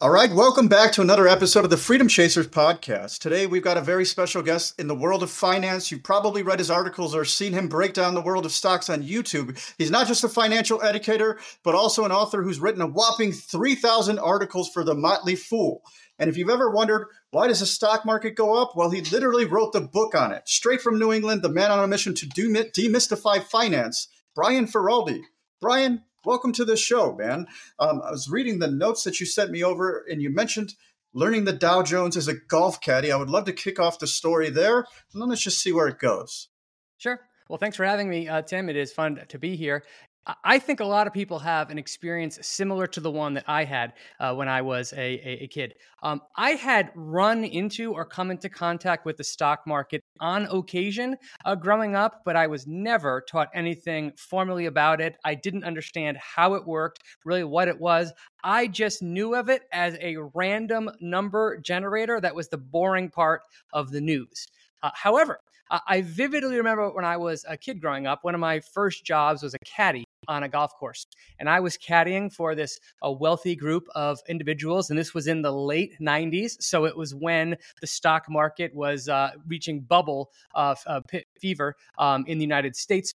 All right, welcome back to another episode of the Freedom Chasers podcast. Today, we've got a very special guest in the world of finance. You've probably read his articles or seen him break down the world of stocks on YouTube. He's not just a financial educator, but also an author who's written a whopping 3,000 articles for The Motley Fool. And if you've ever wondered, why does the stock market go up? Well, he literally wrote the book on it. Straight from New England, the man on a mission to demystify finance, Brian Feroldi. Brian, welcome to the show, man. I was reading the notes that you sent me over, and you mentioned learning the Dow Jones as a golf caddy. I would love to kick off the story there, and then let's just see where it goes. Sure. Well, thanks for having me, Tim. It is fun to be here. I think a lot of people have an experience similar to the one that I had when I was a kid. I had run into or come into contact with the stock market on occasion growing up, but I was never taught anything formally about it. I didn't understand how it worked, really what it was. I just knew of it as a random number generator. That was the boring part of the news. However, I vividly remember when I was a kid growing up, one of my first jobs was a caddy on a golf course. And I was caddying for a wealthy group of individuals. And this was in the late 90s. So it was when the stock market was reaching bubble fever in the United States.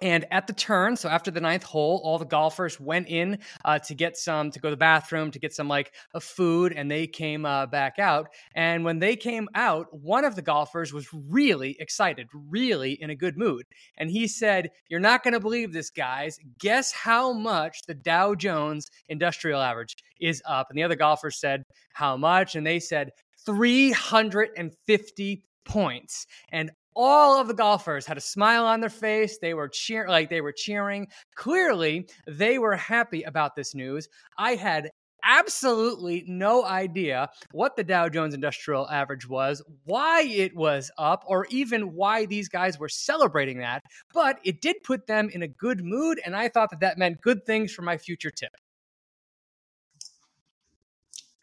And at the turn, so after the ninth hole, all the golfers went in to go to the bathroom, to get some food, and they came back out. And when they came out, one of the golfers was really excited, really in a good mood. And he said, "You're not going to believe this, guys. Guess how much the Dow Jones Industrial Average is up." And the other golfer said, "How much?" And they said, 350 points. And all of the golfers had a smile on their face. They were cheering. Clearly, they were happy about this news. I had absolutely no idea what the Dow Jones Industrial Average was, why it was up, or even why these guys were celebrating that. But it did put them in a good mood, and I thought that meant good things for my future tip.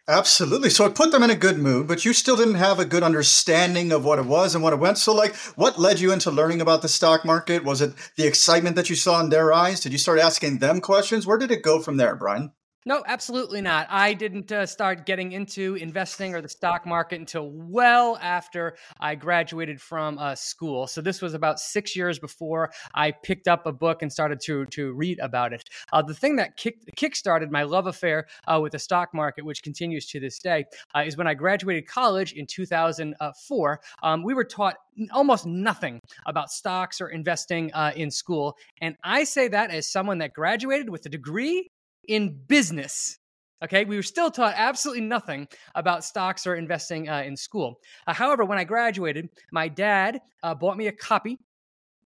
Absolutely. So it put them in a good mood, but you still didn't have a good understanding of what it was and what it went. So what led you into learning about the stock market? Was it the excitement that you saw in their eyes? Did you start asking them questions? Where did it go from there, Brian? No, absolutely not. I didn't start getting into investing or the stock market until well after I graduated from school. So this was about 6 years before I picked up a book and started to read about it. The thing that kickstarted my love affair with the stock market, which continues to this day, is when I graduated college in 2004. We were taught almost nothing about stocks or investing in school. And I say that as someone that graduated with a degree in business. Okay, we were still taught absolutely nothing about stocks or investing in school. However, when I graduated, my dad bought me a copy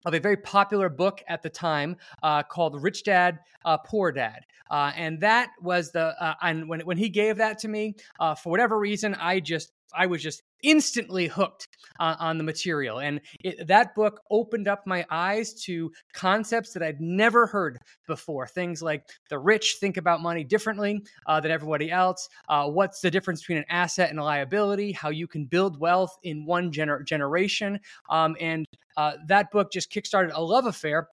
of a very popular book at the time called Rich Dad, Poor Dad. And that was when he gave that to me, for whatever reason, I was just instantly hooked on the material. And that book opened up my eyes to concepts that I'd never heard before. Things like the rich think about money differently than everybody else. What's the difference between an asset and a liability? How you can build wealth in one generation. And that book just kickstarted a love affair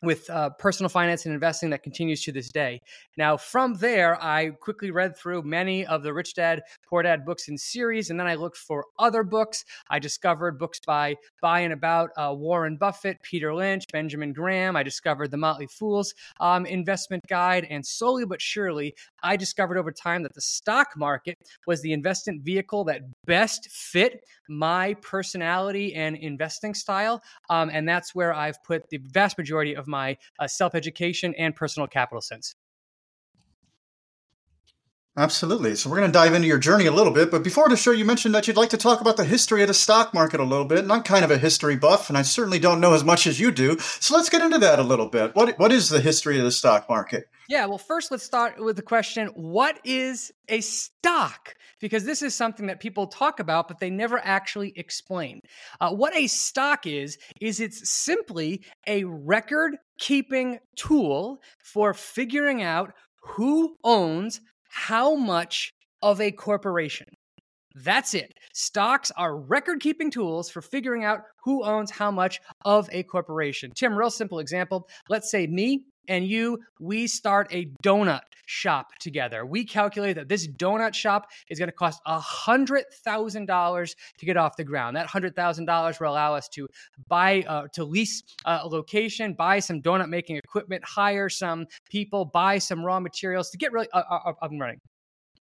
with personal finance and investing that continues to this day. Now, from there, I quickly read through many of the Rich Dad, Poor Dad books in series, and then I looked for other books. I discovered books by and about Warren Buffett, Peter Lynch, Benjamin Graham. I discovered The Motley Fool's Investment Guide, and slowly but surely, I discovered over time that the stock market was the investment vehicle that best fit my personality and investing style, and that's where I've put the vast majority of my self-education and personal capital sense. Absolutely. So we're going to dive into your journey a little bit. But before the show, you mentioned that you'd like to talk about the history of the stock market a little bit. And I'm kind of a history buff, and I certainly don't know as much as you do. So let's get into that a little bit. What is the history of the stock market? Yeah, well, first, let's start with the question, what is a stock? Because this is something that people talk about, but they never actually explain. What a stock is it's simply a record-keeping tool for figuring out who owns how much of a corporation. That's it. Stocks are record-keeping tools for figuring out who owns how much of a corporation. Tim, real simple example. Let's say me and you, we start a donut shop together. We calculate that this donut shop is going to cost $100,000 to get off the ground. That $100,000 will allow us to buy, to lease a location, buy some donut making equipment, hire some people, buy some raw materials to get really up and running.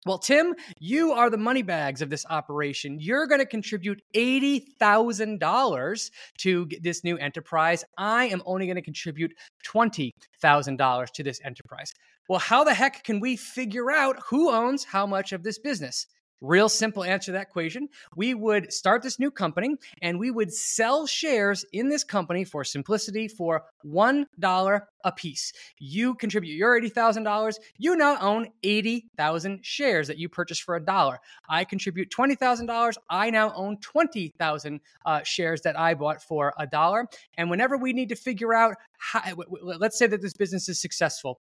Well, Tim, you are the money bags of this operation. You're going to contribute $80,000 to this new enterprise. I am only going to contribute $20,000 to this enterprise. Well, how the heck can we figure out who owns how much of this business? Real simple answer to that equation. We would start this new company and we would sell shares in this company for simplicity for $1 a piece. You contribute your $80,000. You now own 80,000 shares that you purchased for $1. I contribute $20,000. I now own 20,000 shares that I bought for $1. And whenever we need to figure out, how, let's say that this business is successful.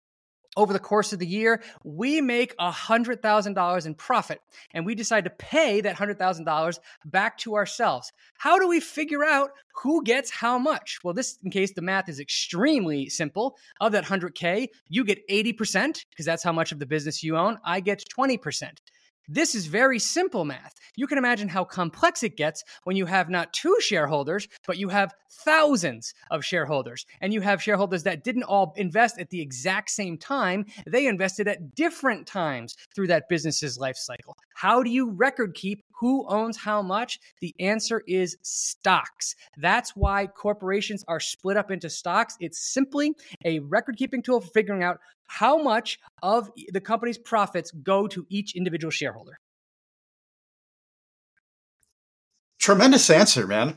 Over the course of the year, we make $100,000 in profit, and we decide to pay that $100,000 back to ourselves. How do we figure out who gets how much? Well, this, in case the math is extremely simple, of that $100K, you get 80%, because that's how much of the business you own. I get 20%. This is very simple math. You can imagine how complex it gets when you have not two shareholders, but you have thousands of shareholders. And you have shareholders that didn't all invest at the exact same time. They invested at different times through that business's life cycle. How do you record keep who owns how much? The answer is stocks. That's why corporations are split up into stocks. It's simply a record-keeping tool for figuring out how much of the company's profits go to each individual shareholder. Tremendous answer, man.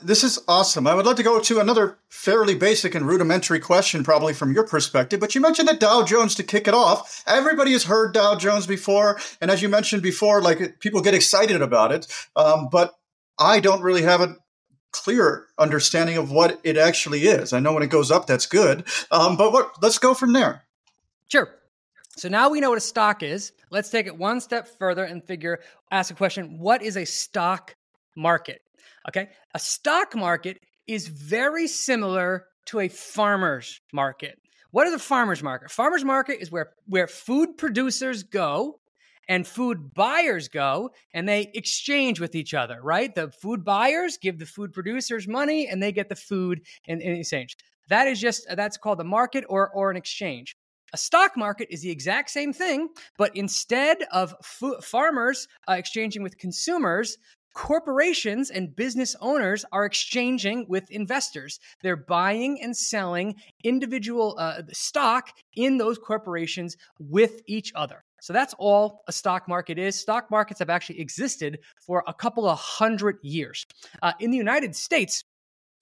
This is awesome. I would love to go to another fairly basic and rudimentary question, probably from your perspective, but you mentioned the Dow Jones to kick it off. Everybody has heard Dow Jones before. And as you mentioned before, like, people get excited about it, but I don't really have a clear understanding of what it actually is. I know when it goes up, that's good. But let's go from there. Sure. So now we know what a stock is. Let's take it one step further and ask a question, what is a stock market? Okay. A stock market is very similar to a farmer's market. What is a farmer's market? Farmer's market is where food producers go and food buyers go, and they exchange with each other, right? The food buyers give the food producers money, and they get the food in exchange. That is that's called a market or an exchange. A stock market is the exact same thing, but instead of farmers exchanging with consumers, corporations and business owners are exchanging with investors. They're buying and selling individual stock in those corporations with each other. So that's all a stock market is. Stock markets have actually existed for a couple of hundred years. In the United States,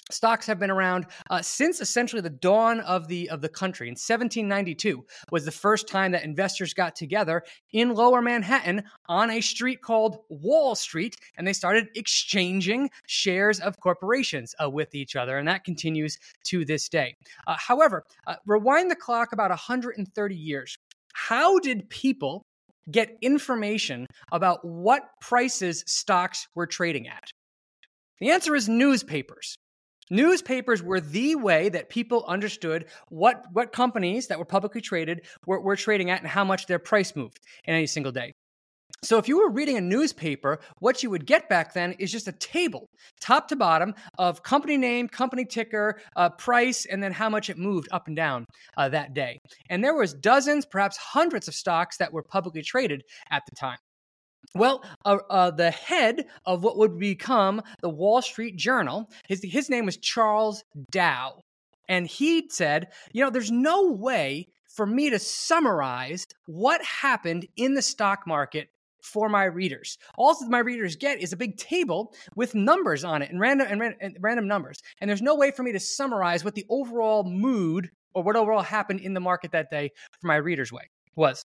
stocks have been around since essentially the dawn of the country. In 1792 was the first time that investors got together in Lower Manhattan on a street called Wall Street, and they started exchanging shares of corporations with each other, and that continues to this day. However, rewind the clock about 130 years. How did people get information about what prices stocks were trading at? The answer is newspapers. Newspapers were the way that people understood what companies that were publicly traded were trading at and how much their price moved in any single day. So if you were reading a newspaper, what you would get back then is just a table, top to bottom, of company name, company ticker, price, and then how much it moved up and down that day. And there was dozens, perhaps hundreds of stocks that were publicly traded at the time. Well, the head of what would become the Wall Street Journal, his name was Charles Dow. And he said, there's no way for me to summarize what happened in the stock market for my readers. All that my readers get is a big table with numbers on it and random numbers. And there's no way for me to summarize what the overall mood or what overall happened in the market that day for my readers was.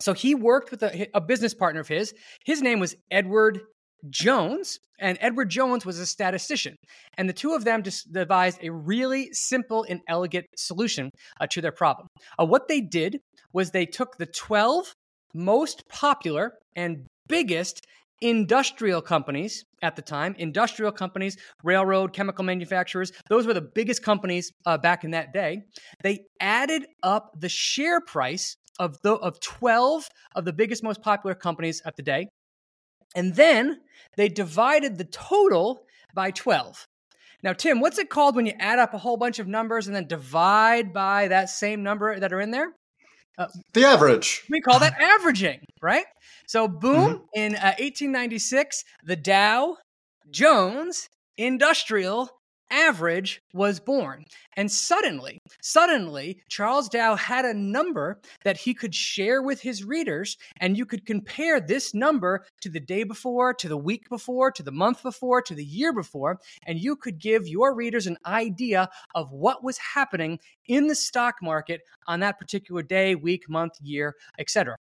So he worked with a business partner of his. His name was Edward Jones, and Edward Jones was a statistician. And the two of them devised a really simple and elegant solution to their problem. What they did was they took the 12 most popular and biggest industrial companies at the time, industrial companies, railroad, chemical manufacturers, those were the biggest companies back in that day. They added up the share price of 12 of the biggest, most popular companies at the day. And then they divided the total by 12. Now, Tim, what's it called when you add up a whole bunch of numbers and then divide by that same number that are in there? The average. We call that averaging, right? So boom, in 1896, the Dow Jones Industrial Average was born. And suddenly, Charles Dow had a number that he could share with his readers, and you could compare this number to the day before, to the week before, to the month before, to the year before, and you could give your readers an idea of what was happening in the stock market on that particular day, week, month, year, etc.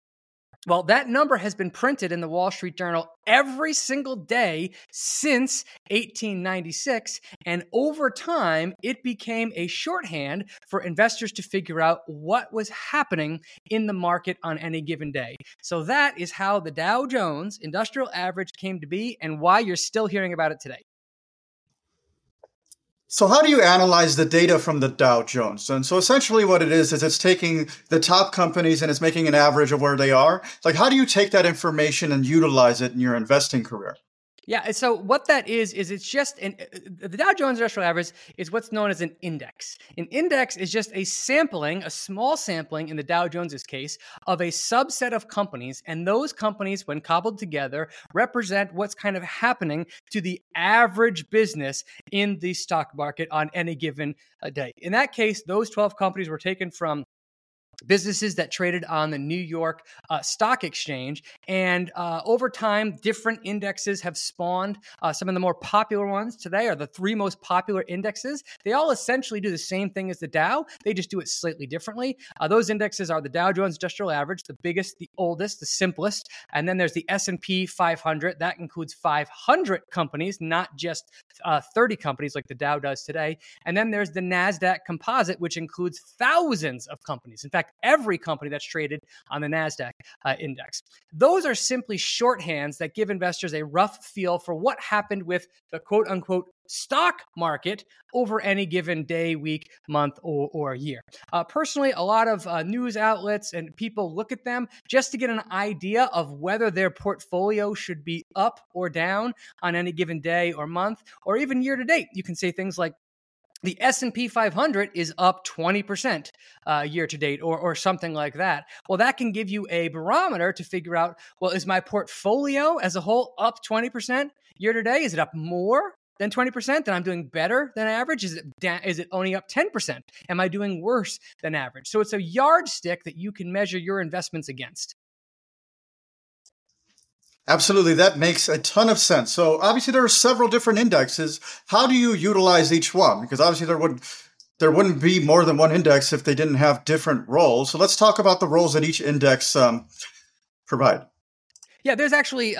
Well, that number has been printed in the Wall Street Journal every single day since 1896, and over time, it became a shorthand for investors to figure out what was happening in the market on any given day. So that is how the Dow Jones Industrial Average came to be and why you're still hearing about it today. So how do you analyze the data from the Dow Jones? And so essentially what it is it's taking the top companies and it's making an average of where they are. Like, how do you take that information and utilize it in your investing career? Yeah, so what that is it's just the Dow Jones Industrial Average is what's known as an index. An index is just a sampling, a small sampling in the Dow Jones's case, of a subset of companies, and those companies, when cobbled together, represent what's kind of happening to the average business in the stock market on any given day. In that case, those 12 companies were taken from businesses that traded on the New York Stock Exchange. And over time, different indexes have spawned. Some of the more popular ones today are the three most popular indexes. They all essentially do the same thing as the Dow. They just do it slightly differently. Those indexes are the Dow Jones Industrial Average, the biggest, the oldest, the simplest. And then there's the S&P 500. That includes 500 companies, not just 30 companies like the Dow does today. And then there's the NASDAQ Composite, which includes thousands of companies. In fact, every company that's traded on the NASDAQ index. Those are simply shorthands that give investors a rough feel for what happened with the quote-unquote stock market over any given day, week, month, or year. Personally, a lot of news outlets and people look at them just to get an idea of whether their portfolio should be up or down on any given day or month, or even year to date. You can say things like, the S&P 500 is up 20% year to date or something like that. Well, that can give you a barometer to figure out, well, is my portfolio as a whole up 20% year to day? Is it up more than 20%, then I'm doing better than average? Is it only up 10%? Am I doing worse than average? So it's a yardstick that you can measure your investments against. Absolutely. That makes a ton of sense. So obviously there are several different indexes. How do you utilize each one? Because obviously there wouldn't be more than one index if they didn't have different roles. So let's talk about the roles that each index provide. Yeah, there's actually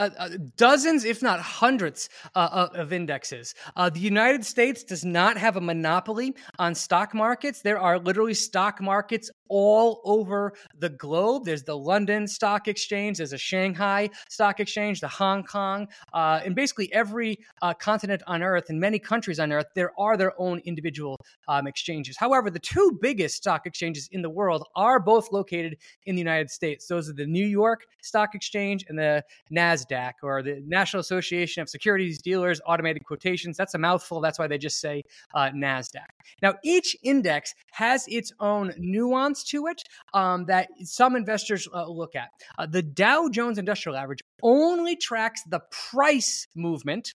dozens, if not hundreds, of indexes. The United States does not have a monopoly on stock markets. There are literally stock markets all over the globe. There's the London Stock Exchange. There's a Shanghai Stock Exchange, the Hong Kong. And basically every continent on Earth and many countries on Earth, there are their own individual exchanges. However, the two biggest stock exchanges in the world are both located in the United States. Those are the New York Stock Exchange and the NASDAQ, or the National Association of Securities Dealers Automated Quotations. That's a mouthful. That's why they just say NASDAQ. Now, each index has its own nuance to it that some investors look at. The Dow Jones Industrial Average only tracks the price movement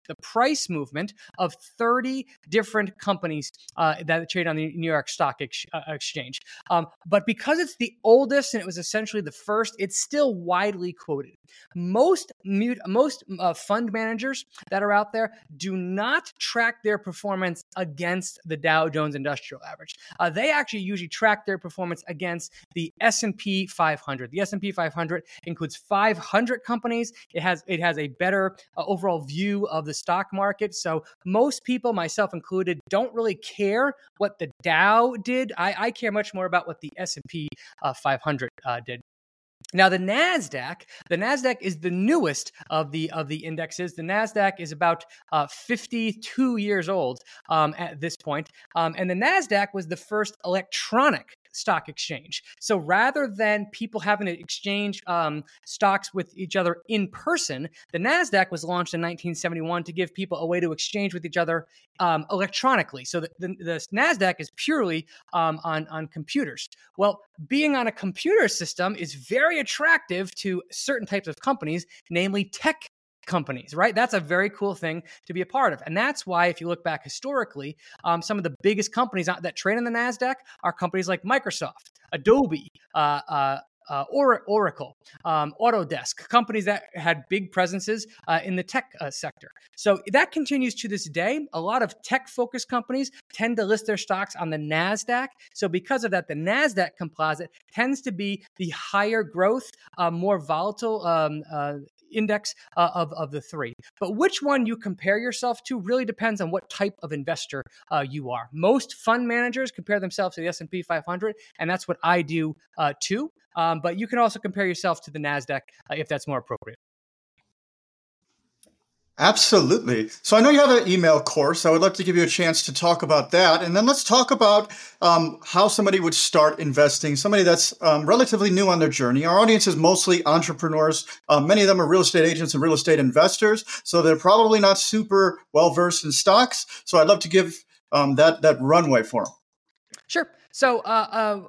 of 30 different companies that trade on the New York Stock Exchange. But because it's the oldest and it was essentially the first, it's still widely quoted. Most fund managers that are out there do not track their performance against the Dow Jones Industrial Average. They actually usually track their performance against the S&P 500. The S&P 500 includes 500 companies. It has a better overall view of the stock market. So most people, myself included, don't really care what the Dow did. I care much more about what the S&P 500 did. Now, the NASDAQ is the newest of the indexes. The NASDAQ is about 52 years old at this point. And the NASDAQ was the first electronic stock exchange. So rather than people having to exchange stocks with each other in person, the NASDAQ was launched in 1971 to give people a way to exchange with each other electronically. So the NASDAQ is purely on computers. Well, being on a computer system is very attractive to certain types of companies, namely tech companies, right? That's a very cool thing to be a part of. And that's why, if you look back historically, some of the biggest companies that trade on the NASDAQ are companies like Microsoft, Adobe, Oracle, Autodesk, companies that had big presences in the tech sector. So that continues to this day. A lot of tech-focused companies tend to list their stocks on the NASDAQ. So because of that, the NASDAQ Composite tends to be the higher growth, more volatile index of the three. But which one you compare yourself to really depends on what type of investor you are. Most fund managers compare themselves to the S&P 500, and that's what I do too. But you can also compare yourself to the NASDAQ if that's more appropriate. Absolutely. So I know you have an email course. I would love to give you a chance to talk about that. And then let's talk about how somebody would start investing, somebody that's relatively new on their journey. Our audience is mostly entrepreneurs. Many of them are real estate agents and real estate investors. So they're probably not super well-versed in stocks. So I'd love to give that runway for them. Sure. So if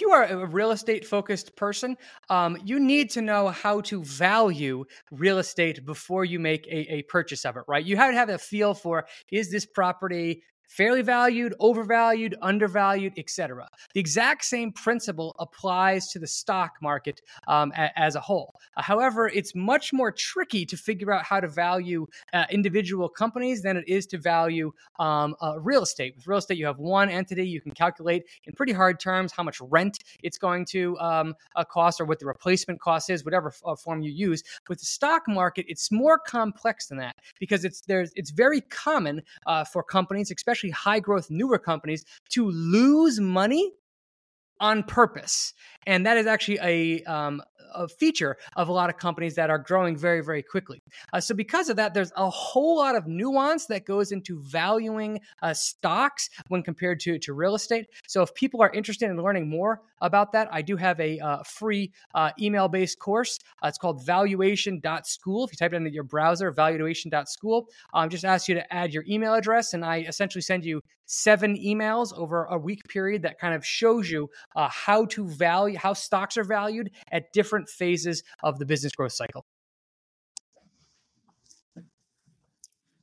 you are a real estate focused person, you need to know how to value real estate before you make a purchase of it, right? You have to have a feel for, is this property fairly valued, overvalued, undervalued, etc. The exact same principle applies to the stock market as a whole. However, it's much more tricky to figure out how to value individual companies than it is to value real estate. With real estate, you have one entity. You can calculate in pretty hard terms how much rent it's going to cost or what the replacement cost is, whatever form you use. With the stock market, it's more complex than that because it's very common for companies, especially high growth, newer companies, to lose money on purpose. And that is actually a feature of a lot of companies that are growing very, very quickly. So because of that, there's a whole lot of nuance that goes into valuing stocks when compared to real estate. So if people are interested in learning more about that, I do have a free email-based course. It's called valuation.school. If you type it into your browser, valuation.school, just ask you to add your email address. And I essentially send you 7 emails over a week period that kind of shows you how to value, how stocks are valued at different phases of the business growth cycle.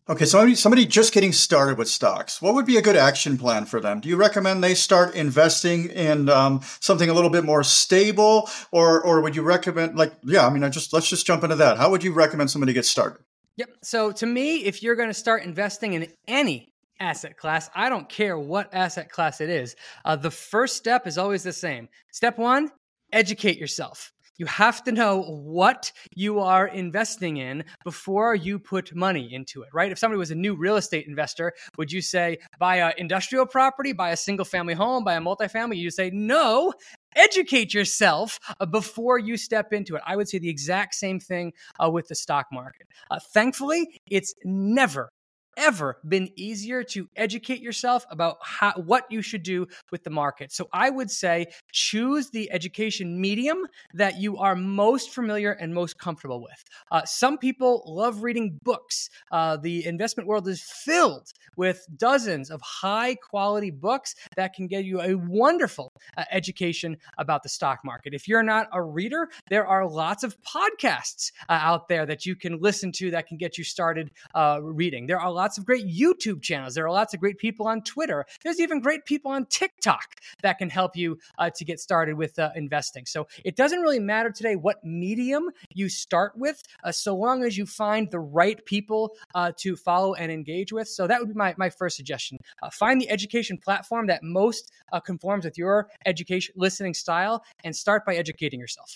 Okay, so somebody just getting started with stocks, what would be a good action plan for them? Do you recommend they start investing in something a little bit more stable, or would you recommend let's just jump into that. How would you recommend somebody get started? Yep. So to me, if you're going to start investing in any asset class, I don't care what asset class it is, the first step is always the same. Step 1, educate yourself. You have to know what you are investing in before you put money into it, right? If somebody was a new real estate investor, would you say buy an industrial property, buy a single family home, buy a multifamily? You say no. Educate yourself before you step into it. I would say the exact same thing with the stock market. Thankfully, it's never ever been easier to educate yourself about what you should do with the market. So I would say choose the education medium that you are most familiar and most comfortable with. Some people love reading books. The investment world is filled with dozens of high quality books that can give you a wonderful education about the stock market. If you're not a reader, there are lots of podcasts out there that you can listen to that can get you started reading. There are lots of great YouTube channels. There are lots of great people on Twitter. There's even great people on TikTok that can help you to get started with investing. So it doesn't really matter today what medium you start with, so long as you find the right people to follow and engage with. So that would be my first suggestion. Find the education platform that most conforms with your education listening style and start by educating yourself.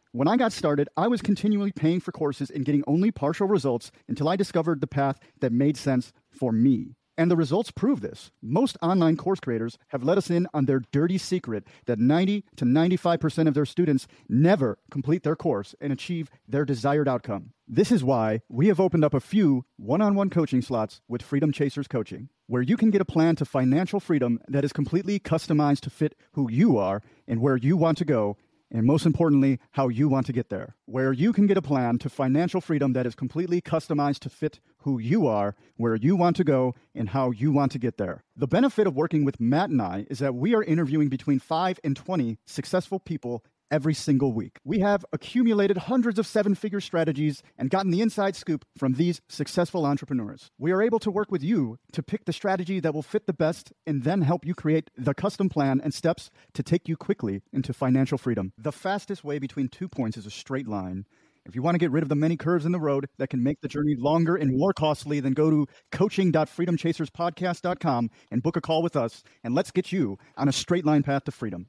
When I got started, I was continually paying for courses and getting only partial results until I discovered the path that made sense for me. And the results prove this. Most online course creators have let us in on their dirty secret that 90 to 95% of their students never complete their course and achieve their desired outcome. This is why we have opened up a few one-on-one coaching slots with Freedom Chasers Coaching, where you can get a plan to financial freedom that is completely customized to fit who you are and where you want to go, and most importantly, how you want to get there. Where you can get a plan to financial freedom that is completely customized to fit who you are, where you want to go, and how you want to get there. The benefit of working with Matt and I is that we are interviewing between 5 and 20 successful people every single week. We have accumulated hundreds of seven-figure strategies and gotten the inside scoop from these successful entrepreneurs. We are able to work with you to pick the strategy that will fit the best and then help you create the custom plan and steps to take you quickly into financial freedom. The fastest way between 2 points is a straight line. If you want to get rid of the many curves in the road that can make the journey longer and more costly, then go to coaching.freedomchaserspodcast.com and book a call with us, and let's get you on a straight line path to freedom.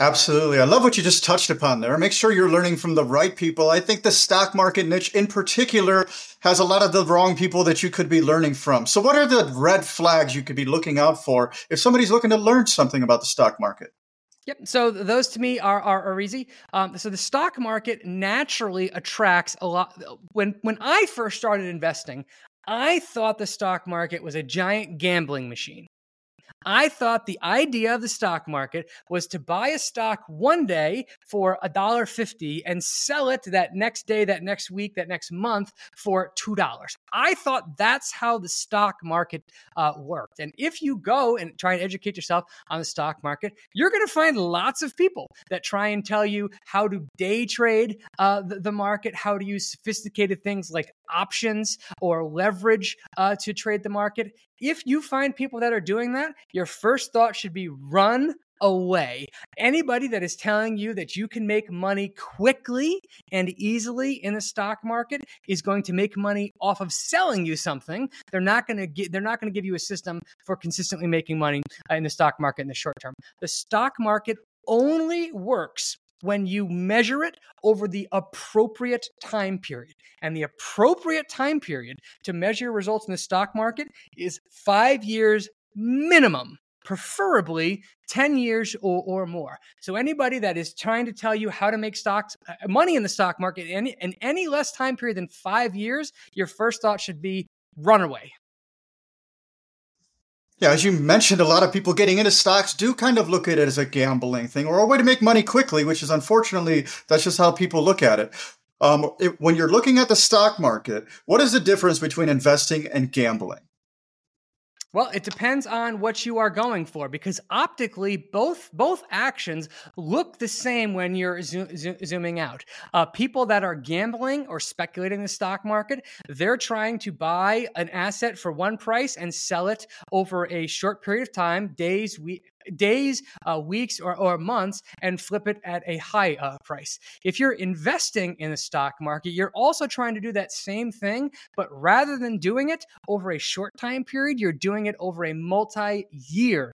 Absolutely. I love what you just touched upon there. Make sure you're learning from the right people. I think the stock market niche in particular has a lot of the wrong people that you could be learning from. So what are the red flags you could be looking out for if somebody's looking to learn something about the stock market? Yep. So those to me are easy. So the stock market naturally attracts a lot. When I first started investing, I thought the stock market was a giant gambling machine. I thought the idea of the stock market was to buy a stock one day for $1.50 and sell it that next day, that next week, that next month for $2. I thought that's how the stock market worked. And if you go and try and educate yourself on the stock market, you're going to find lots of people that try and tell you how to day trade the market, how to use sophisticated things like options or leverage to trade the market. If you find people that are doing that, your first thought should be run away. Anybody that is telling you that you can make money quickly and easily in the stock market is going to make money off of selling you something. They're not going to give you a system for consistently making money in the stock market in the short term. The stock market only works when you measure it over the appropriate time period. And the appropriate time period to measure results in the stock market is 5 years minimum, preferably 10 years or more. So anybody that is trying to tell you how to make money in the stock market in any less time period than 5 years, your first thought should be run away. Yeah, as you mentioned, a lot of people getting into stocks do kind of look at it as a gambling thing or a way to make money quickly, which is unfortunately, that's just how people look at it. When you're looking at the stock market, what is the difference between investing and gambling? Well, it depends on what you are going for, because optically, both actions look the same when you're zooming out. People that are gambling or speculating in the stock market, they're trying to buy an asset for one price and sell it over a short period of time, days, weeks, or months, and flip it at a high price. If you're investing in the stock market, you're also trying to do that same thing, but rather than doing it over a short time period, you're doing it over a multi-year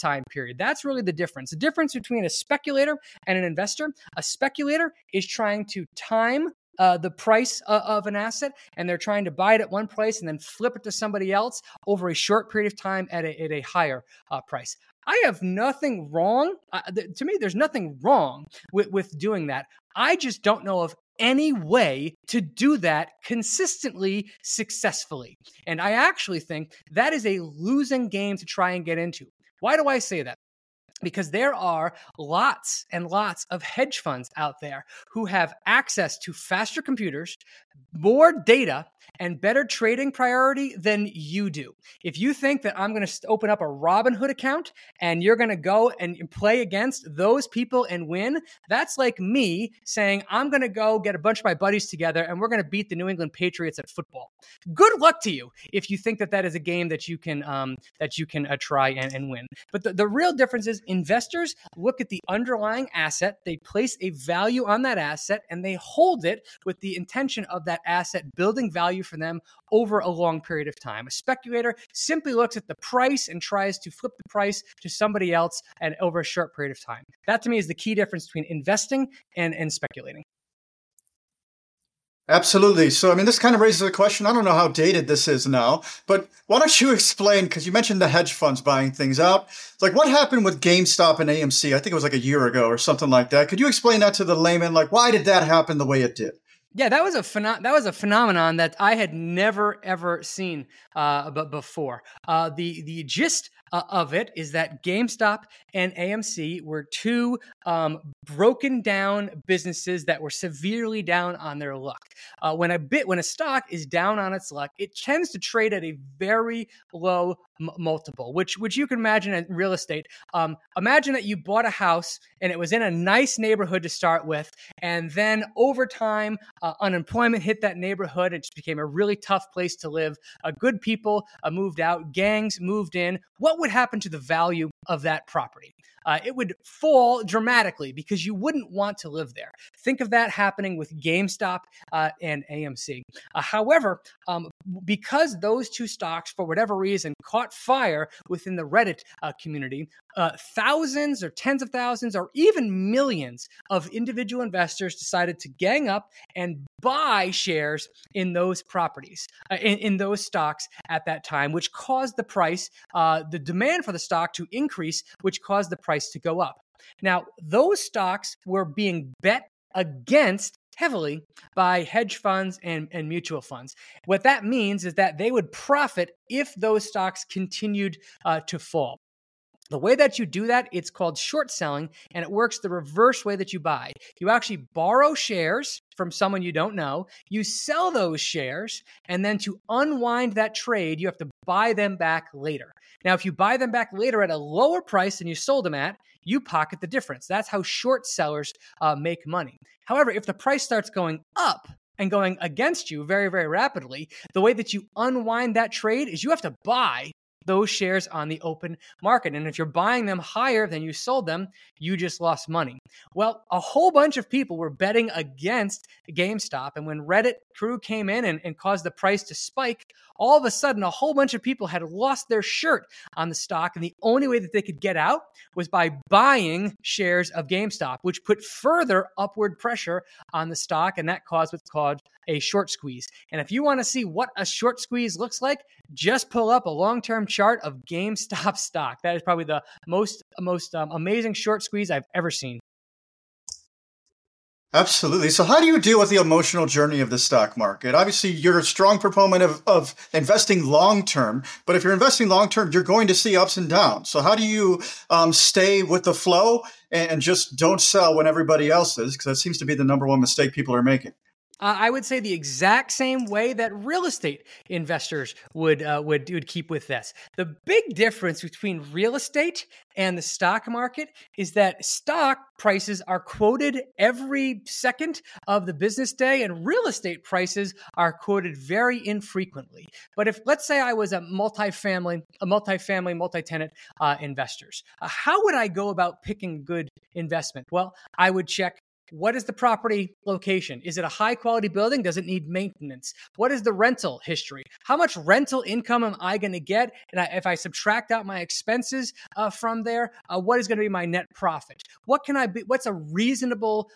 time period. That's really the difference. The difference between a speculator and an investor: a speculator is trying to time the price of an asset, and they're trying to buy it at one price and then flip it to somebody else over a short period of time at a higher price. I have nothing wrong. To me, there's nothing wrong with doing that. I just don't know of any way to do that consistently, successfully. And I actually think that is a losing game to try and get into. Why do I say that? Because there are lots and lots of hedge funds out there who have access to faster computers, more data and better trading priority than you do. If you think that I'm going to open up a Robinhood account and you're going to go and play against those people and win, that's like me saying, I'm going to go get a bunch of my buddies together and we're going to beat the New England Patriots at football. Good luck to you if you think that that is a game that you can try and win. But the real difference is investors look at the underlying asset, they place a value on that asset, and they hold it with the intention of that asset building value for them over a long period of time. A speculator simply looks at the price and tries to flip the price to somebody else and over a short period of time. That to me is the key difference between investing and speculating. Absolutely. So, I mean, this kind of raises a question. I don't know how dated this is now, but why don't you explain, because you mentioned the hedge funds buying things out. Like, what happened with GameStop and AMC? I think it was like a year ago or something like that. Could you explain that to the layman? Like, why did that happen the way it did? Yeah, that was a phenomenon that I had never, ever seen before. The gist of it is that GameStop and AMC were two broken down businesses that were severely down on their luck. When a stock is down on its luck, it tends to trade at a very low multiple, which you can imagine in real estate. Imagine that you bought a house and it was in a nice neighborhood to start with, and then over time, unemployment hit that neighborhood. It just became a really tough place to live. Good people moved out, gangs moved in. What would happen to the value of that property? It would fall dramatically because you wouldn't want to live there. Think of that happening with GameStop and AMC. However, because those two stocks, for whatever reason, caught fire within the Reddit community, thousands or tens of thousands or even millions of individual investors decided to gang up and buy shares in those properties, in those stocks at that time, which caused the price, the demand for the stock to increase, which caused the price to go up. Now, those stocks were being bet against heavily by hedge funds and mutual funds. What that means is that they would profit if those stocks continued to fall. The way that you do that, it's called short selling, and it works the reverse way that you buy. You actually borrow shares from someone you don't know, you sell those shares, and then to unwind that trade, you have to buy them back later. Now, if you buy them back later at a lower price than you sold them at, you pocket the difference. That's how short sellers make money. However, if the price starts going up and going against you very, very rapidly, the way that you unwind that trade is you have to buy those shares on the open market. And if you're buying them higher than you sold them, you just lost money. Well, a whole bunch of people were betting against GameStop. And when Reddit crew came in and caused the price to spike, all of a sudden, a whole bunch of people had lost their shirt on the stock. And the only way that they could get out was by buying shares of GameStop, which put further upward pressure on the stock. And that caused what's called a short squeeze. And if you want to see what a short squeeze looks like, just pull up a long-term chart of GameStop stock. That is probably the most amazing short squeeze I've ever seen. Absolutely. So how do you deal with the emotional journey of the stock market? Obviously, you're a strong proponent of investing long-term, but if you're investing long-term, you're going to see ups and downs. So how do you stay with the flow and just don't sell when everybody else is? Because that seems to be the number one mistake people are making. I would say the exact same way that real estate investors would keep with this. The big difference between real estate and the stock market is that stock prices are quoted every second of the business day, and real estate prices are quoted very infrequently. But if, let's say I was a multifamily, multi-tenant investors, how would I go about picking good investment? Well, I would check, what is the property location? Is it a high-quality building? Does it need maintenance? What is the rental history? How much rental income am I going to get? And if I subtract out my expenses from there, what is going to be my net profit? What's a reasonable?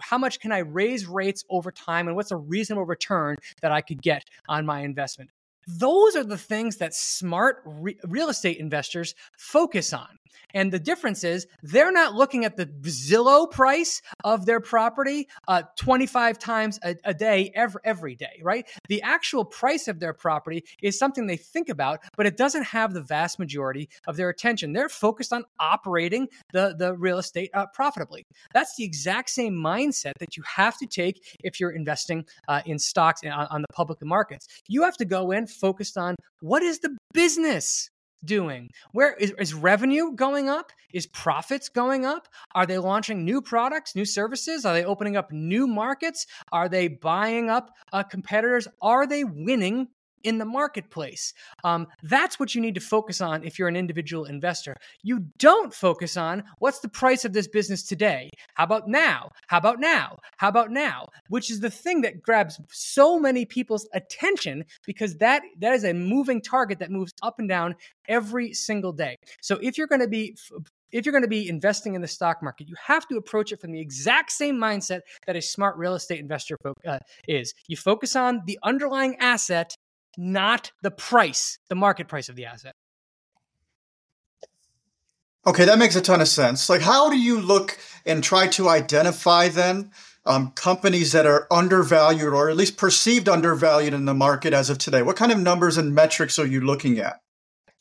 How much can I raise rates over time? And what's a reasonable return that I could get on my investment? Those are the things that smart real estate investors focus on. And the difference is they're not looking at the Zillow price of their property 25 times a day, every day, right? The actual price of their property is something they think about, but it doesn't have the vast majority of their attention. They're focused on operating the real estate profitably. That's the exact same mindset that you have to take if you're investing in stocks on the public markets. You have to go in focused on what is the business doing? Where is revenue going up? Is profits going up? Are they launching new products, new services? Are they opening up new markets? Are they buying up competitors? Are they winning in the marketplace? That's what you need to focus on if you're an individual investor. You don't focus on what's the price of this business today? How about now? How about now? How about now? Which is the thing that grabs so many people's attention, because that is a moving target that moves up and down every single day. So if you're going to be investing in the stock market, you have to approach it from the exact same mindset that a smart real estate investor is. You focus on the underlying asset, not the price, the market price of the asset. Okay, that makes a ton of sense. Like, how do you look and try to identify then companies that are undervalued, or at least perceived undervalued in the market as of today? What kind of numbers and metrics are you looking at?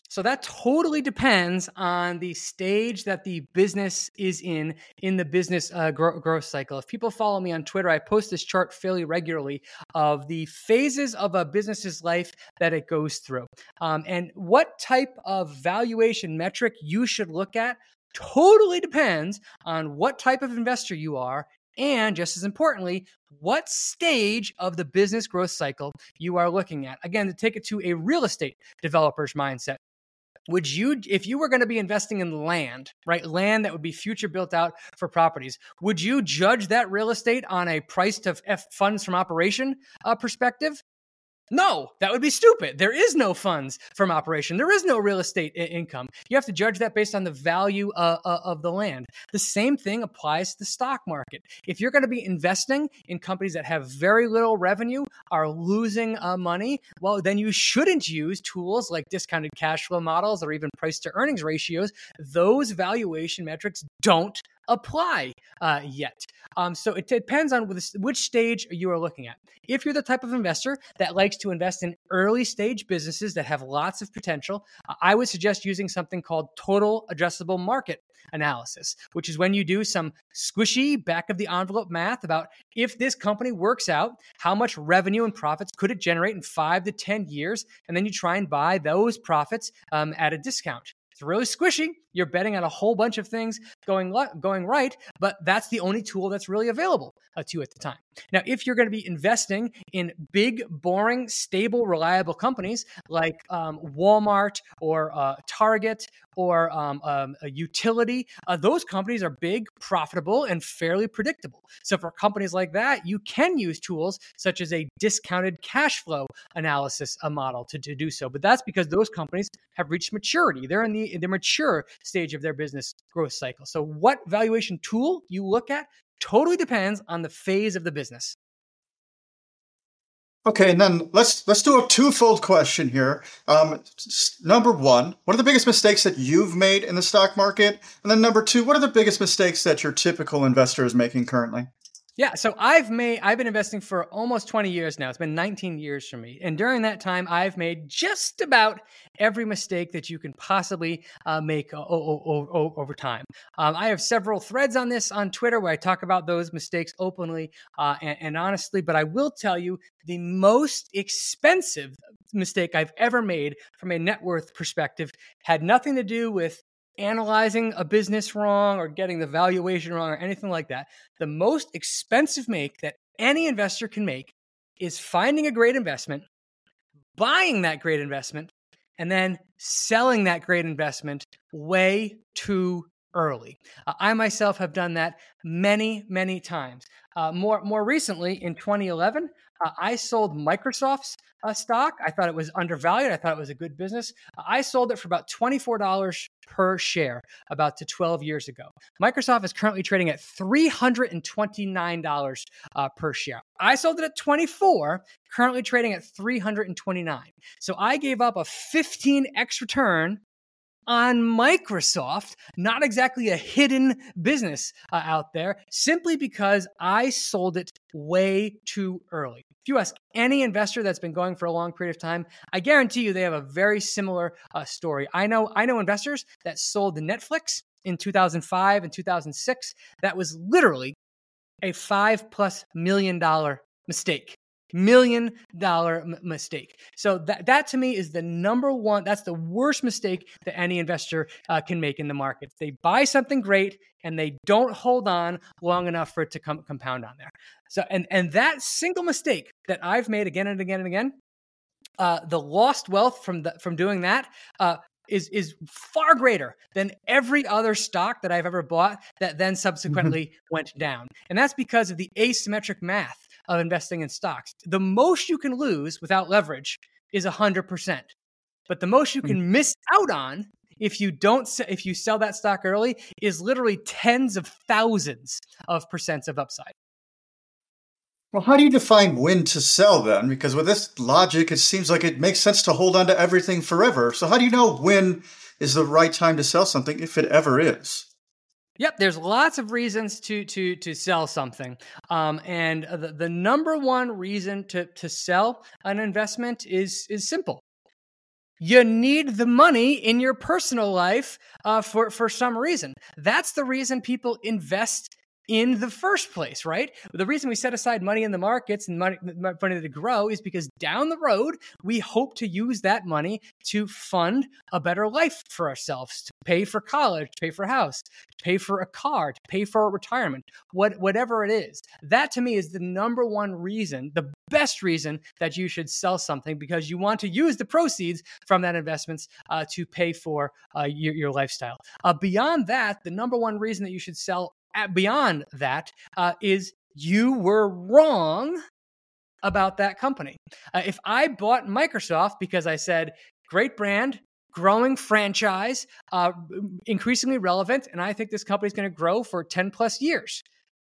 So that totally depends on the stage that the business is in the business growth cycle. If people follow me on Twitter, I post this chart fairly regularly of the phases of a business's life that it goes through. And what type of valuation metric you should look at totally depends on what type of investor you are, and just as importantly, what stage of the business growth cycle you are looking at. Again, to take it to a real estate developer's mindset, if you were going to be investing in land, right, land that would be future built out for properties, would you judge that real estate on a price to funds from operation perspective? No, that would be stupid. There is no funds from operation. There is no real estate income. You have to judge that based on the value of the land. The same thing applies to the stock market. If you're going to be investing in companies that have very little revenue, are losing money, well, then you shouldn't use tools like discounted cash flow models or even price to earnings ratios. Those valuation metrics don't apply yet. So it depends on which stage you are looking at. If you're the type of investor that likes to invest in early stage businesses that have lots of potential, I would suggest using something called total addressable market analysis, which is when you do some squishy back of the envelope math about if this company works out, how much revenue and profits could it generate in 5 to 10 years? And then you try and buy those profits at a discount. It's really squishy. You're betting on a whole bunch of things going right, but that's the only tool that's really available to you at the time. Now, if you're going to be investing in big, boring, stable, reliable companies like Walmart or Target or a utility, those companies are big, profitable, and fairly predictable. So for companies like that, you can use tools such as a discounted cash flow analysis model to do so. But that's because those companies have reached maturity. They're in the mature stage of their business growth cycle. So what valuation tool you look at totally depends on the phase of the business. Okay, and then let's do a twofold question here. Number one, what are the biggest mistakes that you've made in the stock market? And then number two, what are the biggest mistakes that your typical investor is making currently? Yeah, so I've been investing for almost 20 years now. It's been 19 years for me. And during that time, I've made just about every mistake that you can possibly make over time. I have several threads on this on Twitter where I talk about those mistakes openly and honestly, but I will tell you the most expensive mistake I've ever made from a net worth perspective had nothing to do with analyzing a business wrong or getting the valuation wrong or anything like that. The most expensive mistake that any investor can make is finding a great investment, buying that great investment, and then selling that great investment way too early. I myself have done that many, many times. More recently, in 2011, I sold Microsoft's stock. I thought it was undervalued. I thought it was a good business. I sold it for about $24 per share about 12 years ago. Microsoft is currently trading at $329 per share. I sold it at $24, currently trading at $329. So I gave up a 15x return on Microsoft, not exactly a hidden business out there, simply because I sold it way too early. If you ask any investor that's been going for a long period of time, I guarantee you they have a very similar story. I know investors that sold to Netflix in 2005 and 2006. That was literally a $5+ million mistake. Million-dollar mistake. So that to me is the number one, that's the worst mistake that any investor can make in the market. They buy something great and they don't hold on long enough for it to compound on there. So, and that single mistake that I've made again and again and again, the lost wealth from doing that, is far greater than every other stock that I've ever bought that then subsequently went down. And that's because of the asymmetric math of investing in stocks. The most you can lose without leverage is 100%. But the most you can miss out on if you sell that stock early is literally tens of thousands of percents of upside. Well, how do you define when to sell then? Because with this logic, it seems like it makes sense to hold on to everything forever. So how do you know when is the right time to sell something, if it ever is? Yep, there's lots of reasons to sell something, and the number one reason to sell an investment is simple. You need the money in your personal life for some reason. That's the reason people invest in the first place, right? The reason we set aside money in the markets and money to grow is because down the road, we hope to use that money to fund a better life for ourselves, to pay for college, to pay for a house, to pay for a car, to pay for a retirement, whatever it is. That to me is the number one reason, the best reason that you should sell something, because you want to use the proceeds from that investments to pay for your lifestyle. Beyond that, the number one reason that you should sell beyond that is you were wrong about that company. If I bought Microsoft because I said, great brand, growing franchise, increasingly relevant, and I think this company is going to grow for 10+ years.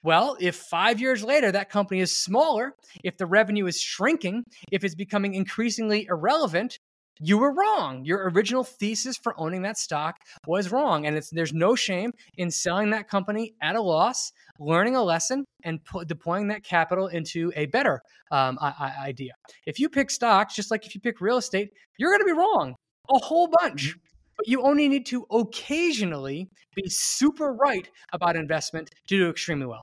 Well, if 5 years later that company is smaller, if the revenue is shrinking, if it's becoming increasingly irrelevant, you were wrong. Your original thesis for owning that stock was wrong. And there's no shame in selling that company at a loss, learning a lesson, and deploying that capital into a better idea. If you pick stocks, just like if you pick real estate, you're going to be wrong a whole bunch. But you only need to occasionally be super right about investment to do extremely well.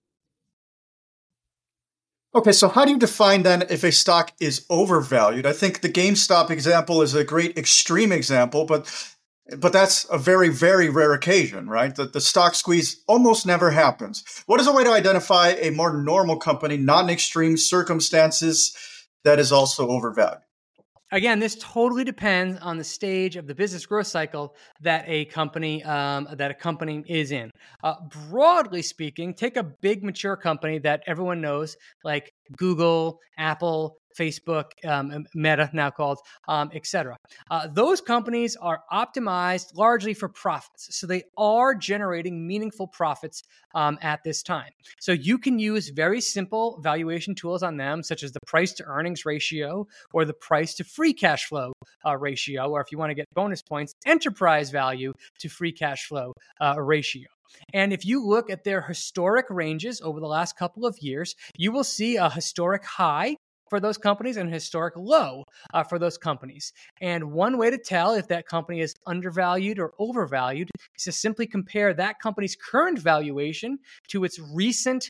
Okay, so how do you define then if a stock is overvalued? I think the GameStop example is a great extreme example, but that's a very, very rare occasion, right? The stock squeeze almost never happens. What is a way to identify a more normal company, not in extreme circumstances, that is also overvalued? Again, this totally depends on the stage of the business growth cycle that a company is in. Broadly speaking, take a big mature company that everyone knows, like Google, Apple, Facebook, Meta now called, et cetera. Those companies are optimized largely for profits. So they are generating meaningful profits at this time. So you can use very simple valuation tools on them, such as the price to earnings ratio or the price to free cash flow ratio, or if you want to get bonus points, enterprise value to free cash flow ratio. And if you look at their historic ranges over the last couple of years, you will see a historic high for those companies and historic low for those companies. And one way to tell if that company is undervalued or overvalued is to simply compare that company's current valuation to its recent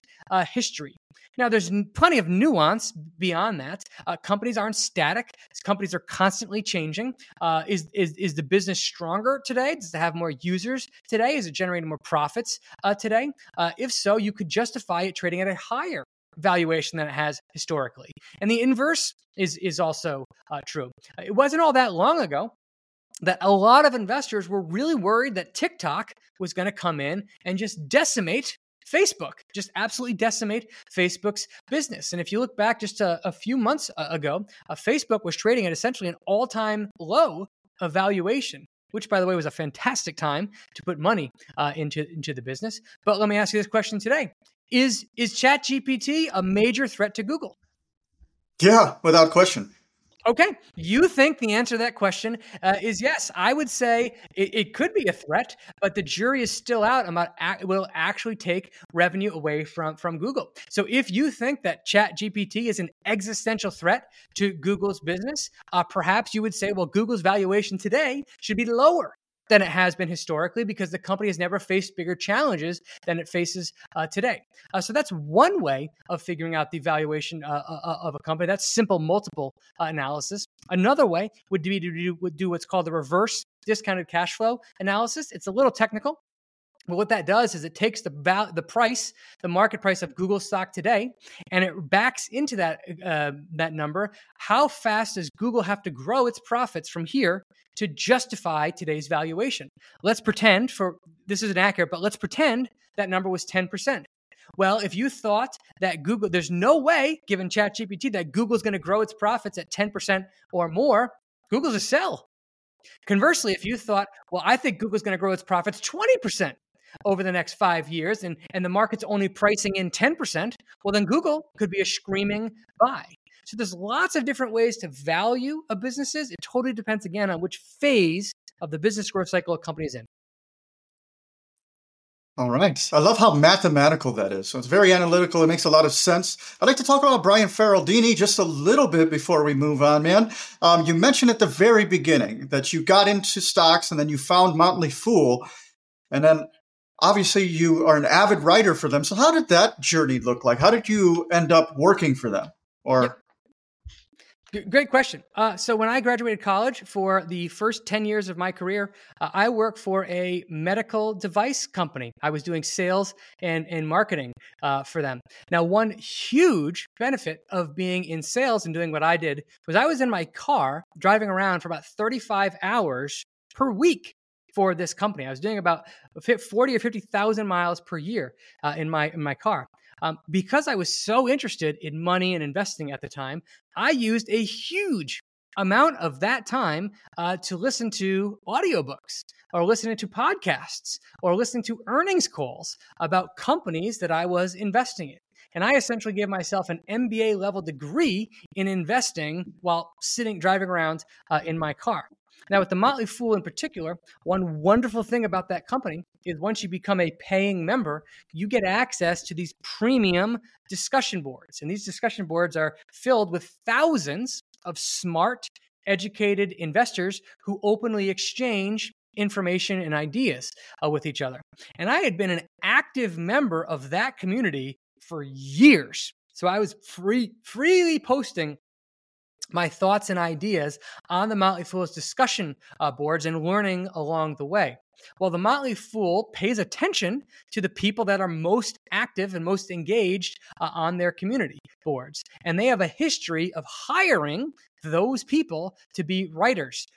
history. Now, there's plenty of nuance beyond that. Companies aren't static. Companies are constantly changing. Is the business stronger today? Does it have more users today? Is it generating more profits today? If so, you could justify it trading at a higher valuation than it has historically. And the inverse is also true. It wasn't all that long ago that a lot of investors were really worried that TikTok was going to come in and just decimate Facebook, just absolutely decimate Facebook's business. And if you look back just a few months ago, Facebook was trading at essentially an all-time low of valuation, which, by the way, was a fantastic time to put money into the business. But let me ask you this question today. Is ChatGPT a major threat to Google? Yeah, without question. Okay. You think the answer to that question is yes. I would say it could be a threat, but the jury is still out about it will actually take revenue away from Google. So if you think that ChatGPT is an existential threat to Google's business, perhaps you would say, well, Google's valuation today should be lower than it has been historically because the company has never faced bigger challenges than it faces today. So that's one way of figuring out the valuation of a company. That's simple multiple analysis. Another way would be to do what's called the reverse discounted cash flow analysis. It's a little technical. But what that does is it takes the price, the market price of Google stock today, and it backs into that number. How fast does Google have to grow its profits from here to justify today's valuation? Let's pretend this isn't accurate, but let's pretend that number was 10%. Well, if you thought that Google, there's no way, given ChatGPT, that Google's going to grow its profits at 10% or more, Google's a sell. Conversely, if you thought, well, I think Google's going to grow its profits 20%, over the next 5 years, and the market's only pricing in 10%, well, then Google could be a screaming buy. So there's lots of different ways to value a businesses. It totally depends, again, on which phase of the business growth cycle a company is in. All right. I love how mathematical that is. So it's very analytical. It makes a lot of sense. I'd like to talk about Brian Feroldi just a little bit before we move on, man. You mentioned at the very beginning that you got into stocks and then you found Motley Fool, and then obviously, you are an avid writer for them. So how did that journey look like? How did you end up working for them? Or Great question. So when I graduated college, for the first 10 years of my career, I worked for a medical device company. I was doing sales and marketing for them. Now, one huge benefit of being in sales and doing what I did was I was in my car driving around for about 35 hours per week for this company. I was doing about 40 or 50,000 miles per year in my car. Because I was so interested in money and investing at the time, I used a huge amount of that time to listen to audiobooks or listening to podcasts or listening to earnings calls about companies that I was investing in. And I essentially gave myself an MBA level degree in investing while driving around in my car. Now, with The Motley Fool in particular, one wonderful thing about that company is once you become a paying member, you get access to these premium discussion boards. And these discussion boards are filled with thousands of smart, educated investors who openly exchange information and ideas with each other. And I had been an active member of that community for years. So I was freely posting my thoughts and ideas on the Motley Fool's discussion boards and learning along the way. Well, the Motley Fool pays attention to the people that are most active and most engaged on their community boards. And they have a history of hiring those people to be writers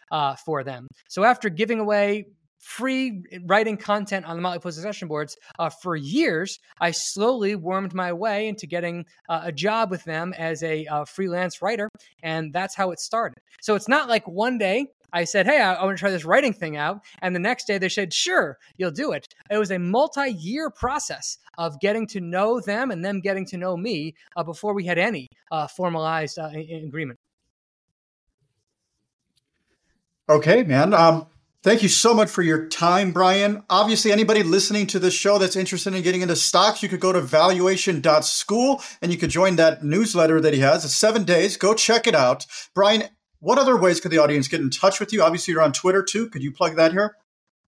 for them. So after giving away free writing content on the Motley Fool discussion boards for years, I slowly wormed my way into getting a job with them as a freelance writer, and that's how it started. So it's not like one day I said, hey, I want to try this writing thing out, and the next day they said, sure, you'll do it. It was a multi-year process of getting to know them and them getting to know me before we had any formalized agreement. Okay, man. Thank you so much for your time, Brian. Obviously, anybody listening to this show that's interested in getting into stocks, you could go to valuation.school and you could join that newsletter that he has. It's 7 days. Go check it out. Brian, what other ways could the audience get in touch with you? Obviously, you're on Twitter too. Could you plug that here?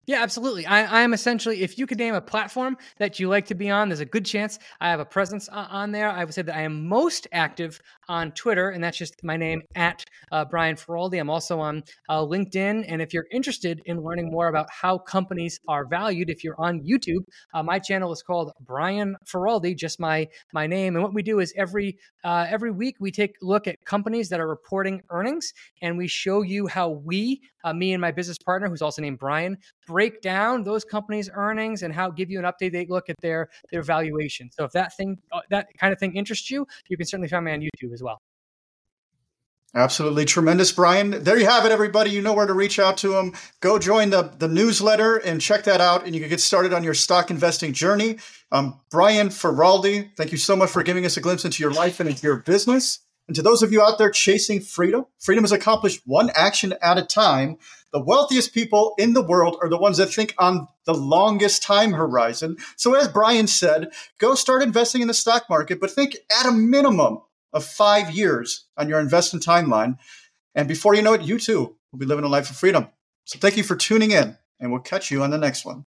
Yeah, absolutely. I am essentially, if you could name a platform that you like to be on, there's a good chance I have a presence on there. I would say that I am most active on Twitter, and that's just my name, at Brian Feroldi. I'm also on LinkedIn. And if you're interested in learning more about how companies are valued, if you're on YouTube, my channel is called Brian Feroldi, just my name. And what we do is every week we take a look at companies that are reporting earnings, and we show you how me and my business partner, who's also named Brian, break down those companies' earnings and how give you an update. They look at their valuation. So if that kind of thing interests you, you can certainly find me on YouTube as well. Absolutely tremendous, Brian. There you have it, everybody. You know where to reach out to him. Go join the newsletter and check that out, and you can get started on your stock investing journey. Brian Feroldi, thank you so much for giving us a glimpse into your life and into your business. And to those of you out there chasing freedom, freedom is accomplished one action at a time. The wealthiest people in the world are the ones that think on the longest time horizon. So as Brian said, go start investing in the stock market, but think at a minimum of 5 years on your investment timeline. And before you know it, you too will be living a life of freedom. So thank you for tuning in, and we'll catch you on the next one.